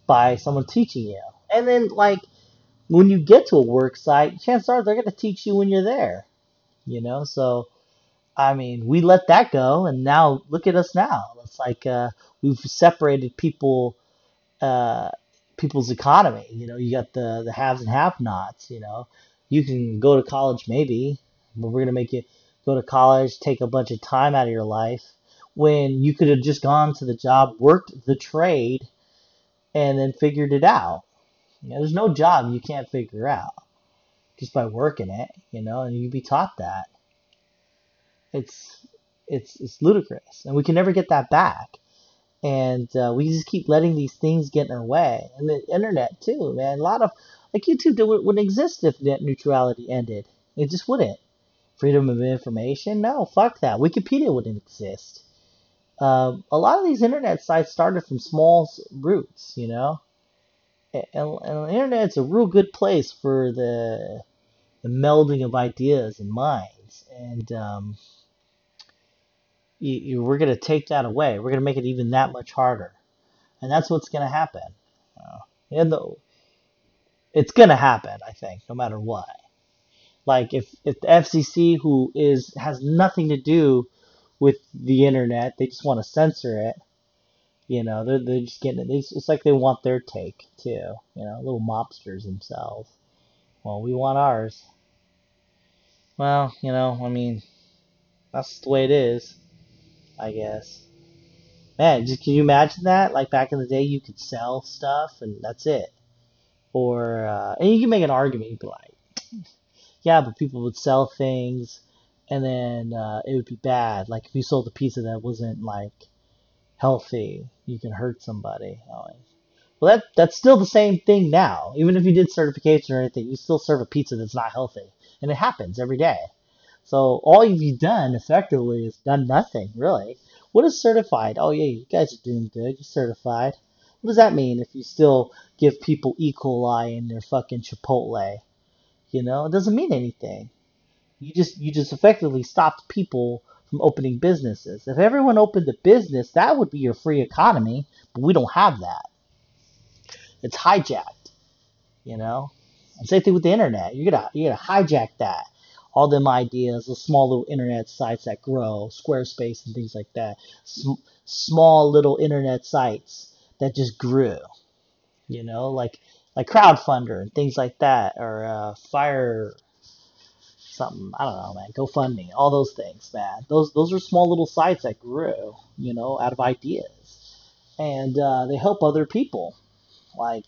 by someone teaching you. And then, like, when you get to a work site, chances are they're going to teach you when you're there, you know? So, I mean, we let that go, and now look at us now. It's like uh, we've separated people, uh, people's economy. You know, you got the, the haves and have-nots, you know? You can go to college maybe, but we're going to make you go to college, take a bunch of time out of your life. when you could have just gone to the job, worked the trade, and then figured it out. You know, there's no job you can't figure out just by working it, you know, and you'd be taught that. It's it's it's ludicrous, and we can never get that back. And uh, we just keep letting these things get in our way. And the internet, too, man. A lot of, like, YouTube wouldn't exist if net neutrality ended. It just wouldn't. Freedom of information? No, fuck that. Wikipedia wouldn't exist. Um, a lot of these internet sites started from small roots, you know? And, and, and the internet's a real good place for the, the melding of ideas and minds. And, um... You, you, we're going to take that away. We're going to make it even that much harder. And that's what's going to happen. Uh, and the, it's going to happen, I think, no matter what. Like, if, if the F C C, who is has nothing to do with the internet, they just want to censor it, you know, they're, they're just getting it. It's, it's like they want their take, too. You know, little mobsters themselves. Well, we want ours. Well, you know, I mean, that's the way it is. I guess. Man, just, can you imagine that? Like, back in the day, you could sell stuff, and that's it. Or, uh, and you can make an argument. You'd be like, yeah, but people would sell things, and then uh, it would be bad. Like, if you sold a pizza that wasn't, like, healthy, you can hurt somebody. Well, that that's still the same thing now. Even if you did certification or anything, you still serve a pizza that's not healthy. And it happens every day. So all you've done, effectively, is done nothing, really. What is certified? Oh, yeah, you guys are doing good. You're certified. What does that mean if you still give people E. coli in their fucking Chipotle? You know, it doesn't mean anything. You just you just effectively stopped people from opening businesses. If everyone opened a business, that would be your free economy, but we don't have that. It's hijacked, you know. And same thing with the internet. You're gonna you're gonna hijack that. All them ideas, the small little internet sites that grow, Squarespace and things like that. Sm- small little internet sites that just grew, you know, like like CrowdFunder and things like that, or uh, Fire something. I don't know, man. GoFundMe, all those things, man. Those those are small little sites that grew, you know, out of ideas, and uh, they help other people. Like,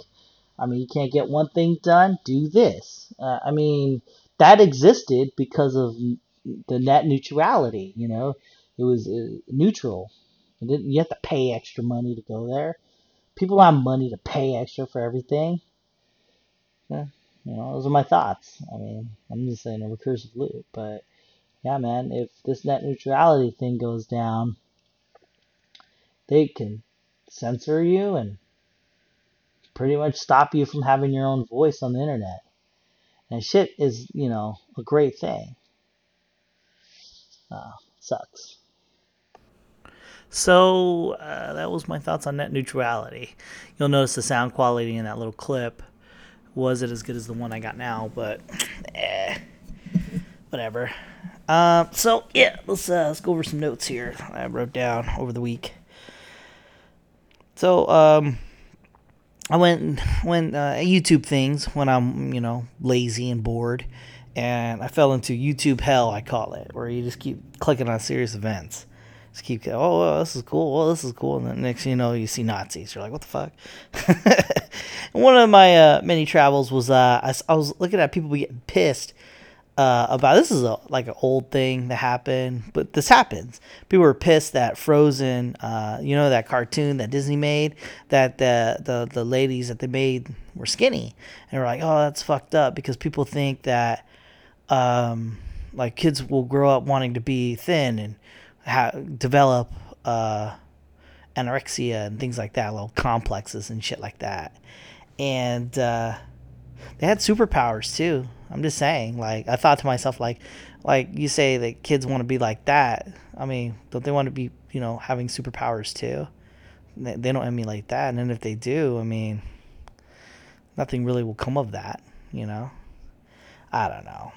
I mean, you can't get one thing done, do this. Uh, I mean. That existed because of the net neutrality, you know. It was neutral. It didn't, you have to pay extra money to go there. People don't have money to pay extra for everything. Yeah, you know, those are my thoughts. I mean, I'm just saying a recursive loop. But, yeah, man, if this net neutrality thing goes down, they can censor you and pretty much stop you from having your own voice on the internet. And shit is, you know, a great thing. Uh, sucks. So, uh, that was my thoughts on net neutrality. You'll notice the sound quality in that little clip wasn't as good as the one I got now, but eh, whatever. Uh, so, yeah, let's, uh, let's go over some notes here I wrote down over the week. So, um... I went went uh, YouTube things when I'm, you know, lazy and bored, and I fell into YouTube hell, I call it, where you just keep clicking on serious events. Just keep, oh, well, this is cool, oh, this is cool, and then next thing you know, you see Nazis. You're like, what the fuck? One of my uh, many travels was uh, I, I was looking at people getting pissed uh, about, this is a, like an old thing that happened, but this happens. People were pissed that Frozen, uh, you know, that cartoon that Disney made, that the, the, the ladies that they made were skinny, and we're like, oh, that's fucked up, because people think that, um, like, kids will grow up wanting to be thin and ha- develop, uh, anorexia and things like that, little complexes and shit like that. And, uh, they had superpowers too. I'm just saying, like, I thought to myself, like, like you say that kids want to be like that. I mean, don't they want to be, you know, having superpowers too? They, they don't emulate that. And then if they do, I mean, nothing really will come of that, you know? I don't know.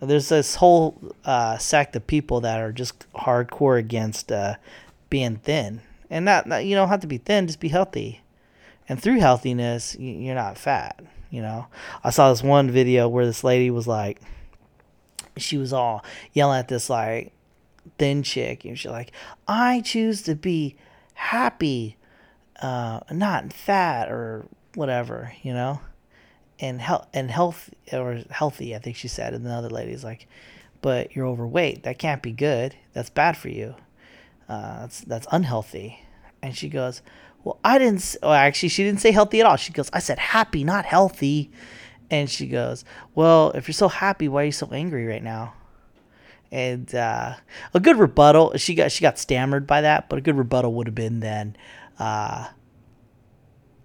There's this whole uh, sect of people that are just hardcore against uh, being thin. And not, not, you don't have to be thin, just be healthy. And through healthiness, you're not fat. You know, I saw this one video where this lady was like, she was all yelling at this, like, thin chick, and she's like, I choose to be happy, uh, not fat or whatever, you know, and health and health or healthy, I think she said. And the other lady's like, but you're overweight. That can't be good. That's bad for you. Uh, that's that's unhealthy. And she goes, well, I didn't. Well, actually, she didn't say healthy at all. She goes, I said happy, not healthy. And she goes, well, if you're so happy, why are you so angry right now? And uh, a good rebuttal. She got she got stammered by that, but a good rebuttal would have been then, uh,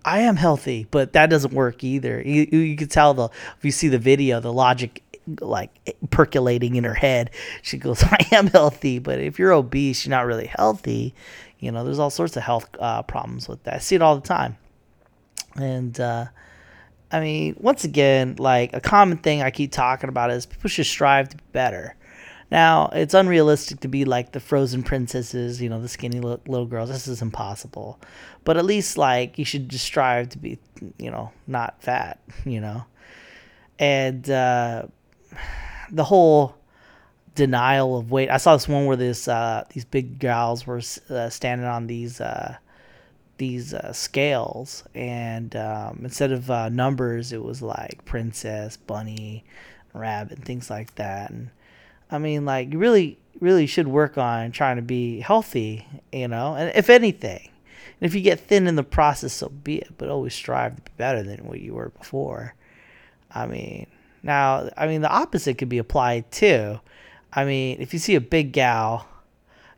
I am healthy, but that doesn't work either. You, you could tell the if you see the video, the logic like percolating in her head. She goes, I am healthy, but if you're obese, you're not really healthy. You know, there's all sorts of health uh, problems with that. I see it all the time. And uh, I mean, once again, like a common thing I keep talking about is people should strive to be better. Now, it's unrealistic to be like the Frozen princesses, you know, the skinny little, little girls. This is impossible. But at least, like, you should just strive to be, you know, not fat, you know. And uh, the whole denial of weight. I saw this one where this uh, these big gals were uh, standing on these uh, these uh, scales. And um, instead of uh, numbers, it was like princess, bunny, rabbit, things like that. And I mean, like, you really, really should work on trying to be healthy, you know, and if anything. And if you get thin in the process, so be it, but always strive to be better than what you were before. I mean, now, I mean, the opposite could be applied too. I mean, if you see a big gal,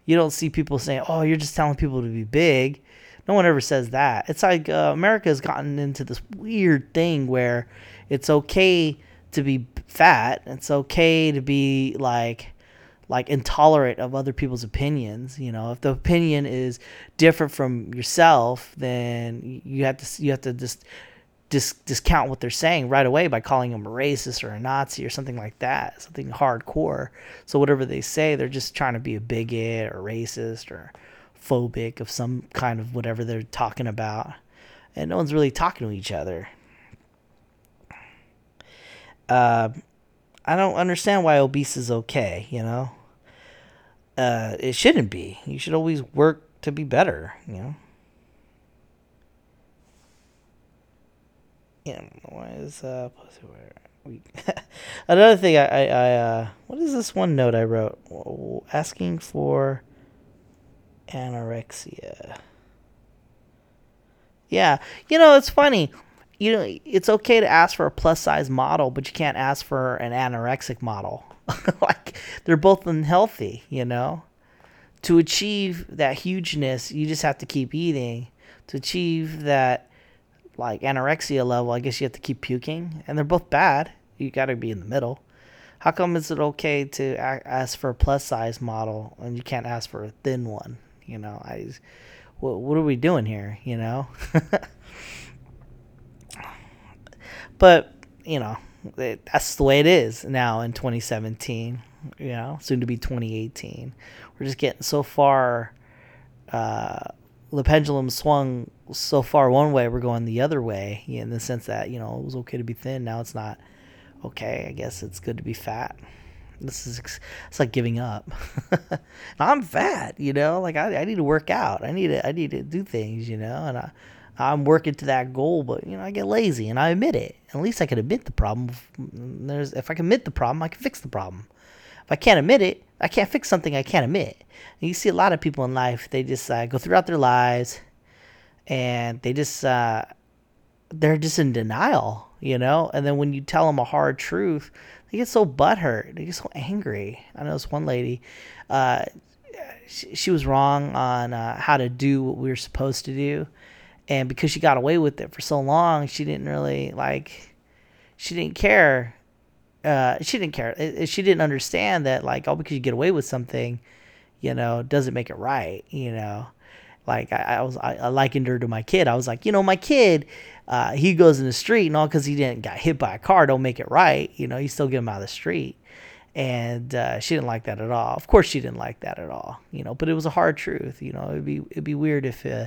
you don't see people saying, oh, you're just telling people to be big. No one ever says that. It's like uh, America has gotten into this weird thing where it's okay to be fat. It's okay to be like like intolerant of other people's opinions. You know, if the opinion is different from yourself, then you have to you have to just dis, dis, discount what they're saying right away by calling them a racist or a Nazi or something like that, something hardcore. So whatever they say, they're just trying to be a bigot or racist or phobic of some kind of whatever they're talking about, and no one's really talking to each other. Uh, I don't understand why obese is okay, you know? Uh, it shouldn't be. You should always work to be better, you know? Yeah, why is, uh, another thing I, I, I, uh, what is this one note I wrote? Oh, asking for anorexia. Yeah, you know, it's funny. You know, it's okay to ask for a plus-size model, but you can't ask for an anorexic model. Like, they're both unhealthy, you know? To achieve that hugeness, you just have to keep eating. To achieve that, like, anorexia level, I guess you have to keep puking. And they're both bad. You got to be in the middle. How come is it okay to ask for a plus-size model and you can't ask for a thin one? You know, I, what, what are we doing here, you know? But, you know, it, that's the way it is now in twenty seventeen, you know, soon to be twenty eighteen. We're just getting so far, uh, the pendulum swung so far one way, we're going the other way in the sense that, you know, it was okay to be thin. Now it's not okay. I guess it's good to be fat. This is, it's like giving up. I'm fat, you know, like I, I need to work out. I need to, I need to do things, you know, and I. I'm working to that goal, but, you know, I get lazy, and I admit it. At least I can admit the problem. There's, if I can admit the problem, I can fix the problem. If I can't admit it, I can't fix something I can't admit. And you see a lot of people in life, they just uh, go throughout their lives, and they just, uh, they're just in denial, you know? And then when you tell them a hard truth, they get so butthurt. They get so angry. I know this one lady, uh, she, she was wrong on uh, how to do what we were supposed to do. And because she got away with it for so long, she didn't really, like, she didn't care. Uh, she didn't care. It, it, she didn't understand that, like, oh, because you get away with something, you know, doesn't make it right, you know. Like, I, I was, I, I likened her to my kid. I was like, you know, my kid, uh, he goes in the street, and all because he didn't got hit by a car don't make it right. You know, you still get him out of the street. And uh, she didn't like that at all. Of course she didn't like that at all, you know. But it was a hard truth, you know. It'd be, it'd be weird if... Uh,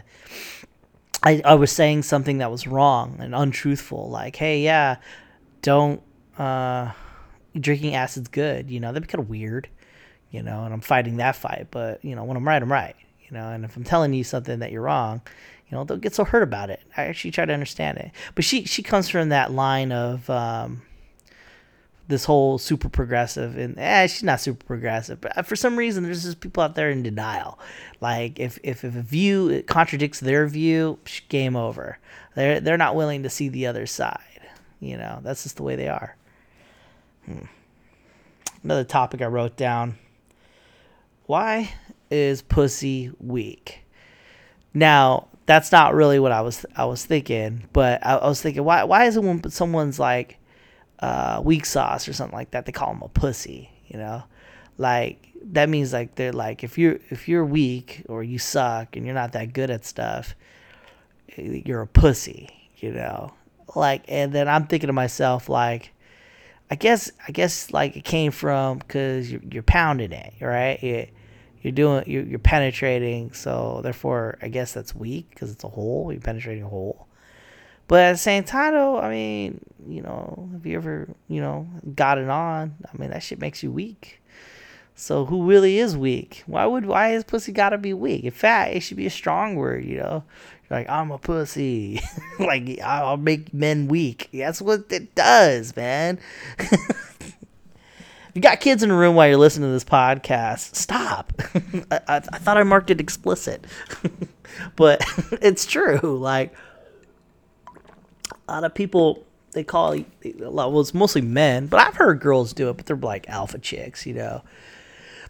I, I was saying something that was wrong and untruthful, like, hey, yeah, don't, uh, drinking acid's good, you know, that'd be kind of weird, you know, and I'm fighting that fight. But, you know, when I'm right, I'm right, you know, and if I'm telling you something that you're wrong, you know, don't get so hurt about it. I actually try to understand it. But she, she comes from that line of um, this whole super progressive, and eh, she's not super progressive, but for some reason there's just people out there in denial. Like if, if, if a view it contradicts their view, game over. They're, they're not willing to see the other side. You know, that's just the way they are. Hmm. Another topic I wrote down. Why is pussy weak? Now, that's not really what I was I was thinking, but I, I was thinking, why why is it when someone's like uh, weak sauce or something like that, they call them a pussy, you know? Like that means like they're like if you're if you're weak or you suck and you're not that good at stuff, you're a pussy, you know? Like, and then I'm thinking to myself, like, I guess I guess like it came from because you're, you're pounding it, right? It, You're doing, you're, you're penetrating, so therefore, I guess that's weak because it's a hole. You're penetrating a hole. But at the same time, though, I mean, you know, have you ever, you know, got it on? I mean, that shit makes you weak. So who really is weak? Why would, why is pussy gotta be weak? In fact, it should be a strong word, you know? You're like, I'm a pussy. Like, I'll make men weak. That's what it does, man. You got kids in the room while you're listening to this podcast. Stop. I, I, I thought I marked it explicit, but it's true. Like a lot of people, they call a lot, well, it's mostly men, but I've heard girls do it, but they're like alpha chicks, you know,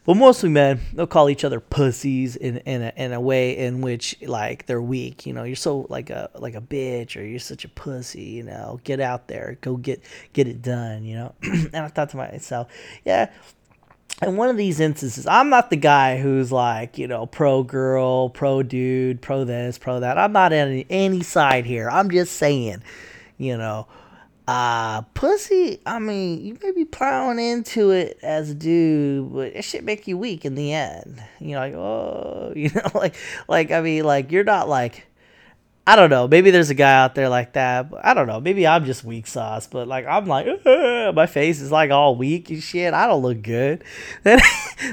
but mostly men, they'll call each other pussies in, in a, in a way in which like they're weak, you know, you're so like a, like a bitch, or you're such a pussy, you know, get out there, go get, get it done, you know? And I thought to myself, yeah. In one of these instances, I'm not the guy who's like, you know, pro girl, pro dude, pro this, pro that. I'm not on any, any side here. I'm just saying, you know, Uh, pussy, I mean, you may be plowing into it as a dude, but it should make you weak in the end. You know, like, oh, you know, like, like, I mean, like, you're not like, I don't know, maybe there's a guy out there like that, but I don't know, maybe I'm just weak sauce, but like, I'm like, uh, my face is like all weak and shit, I don't look good. That,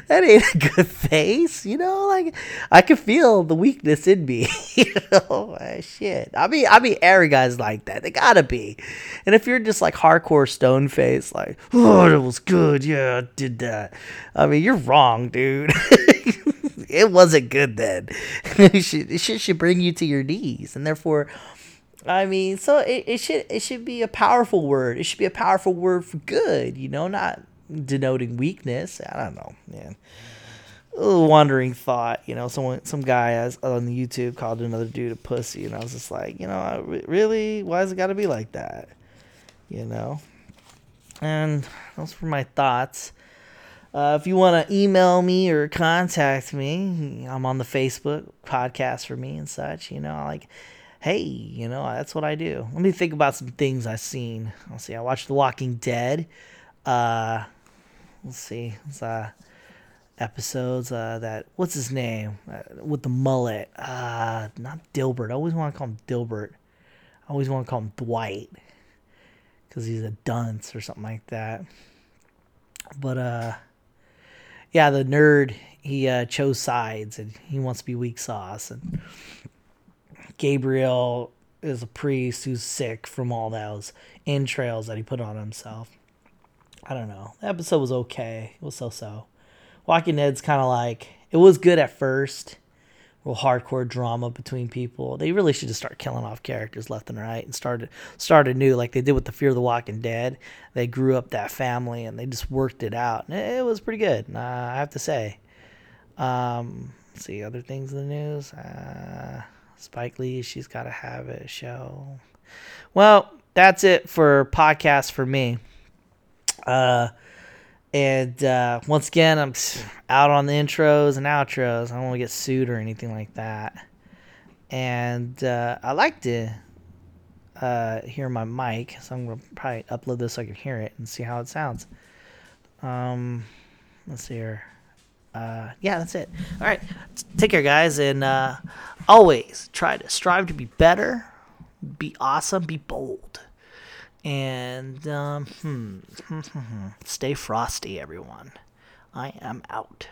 that ain't a good face, you know, like, I can feel the weakness in me, you know, uh, shit. I mean, I mean, every guy's like that, they gotta be. And if you're just like hardcore stone face, like, oh, that was good, yeah, I did that. I mean, you're wrong, dude. It wasn't good then. It should, it should, should bring you to your knees. And therefore, I mean, so it, it should it should be a powerful word. It should be a powerful word for good, you know, not denoting weakness. I don't know, man. A little wandering thought, you know, someone, some guy has, on the YouTube called another dude a pussy. And I was just like, you know, I, really? Why has it got to be like that? You know? And those were my thoughts. Uh, if you want to email me or contact me, I'm on the Facebook podcast for me and such. You know, like, hey, you know, that's what I do. Let me think about some things I've seen. Let's see. I watched The Walking Dead. Uh, let's see. It's, uh, episodes uh, that, what's his name? Uh, with the mullet. Uh, not Dilbert. I always want to call him Dilbert. I always want to call him Dwight because he's a dunce or something like that. But, uh. Yeah, the nerd, he uh, chose sides, and he wants to be weak sauce. And Gabriel is a priest who's sick from all those entrails that he put on himself. I don't know. The episode was okay. It was so-so. Walking Dead's kind of like, it was good at first. Real hardcore drama between people. They really should just start killing off characters left and right and start, start anew like they did with the Fear the Walking Dead. They grew up that family and they just worked it out. And it was pretty good, uh, I have to say. Um, let's see, other things in the news. Uh, Spike Lee, She's Gotta Have It show. Well, that's it for podcasts for me. Uh, And uh, once again, I'm out on the intros and outros. I don't want to get sued or anything like that. And uh, I like to uh, hear my mic, so I'm going to probably upload this so I can hear it and see how it sounds. Um, let's see here. Uh, yeah, that's it. All right. Take care, guys. And uh, always try to strive to be better, be awesome, be bold. And um, hmm. stay frosty, everyone. I am out.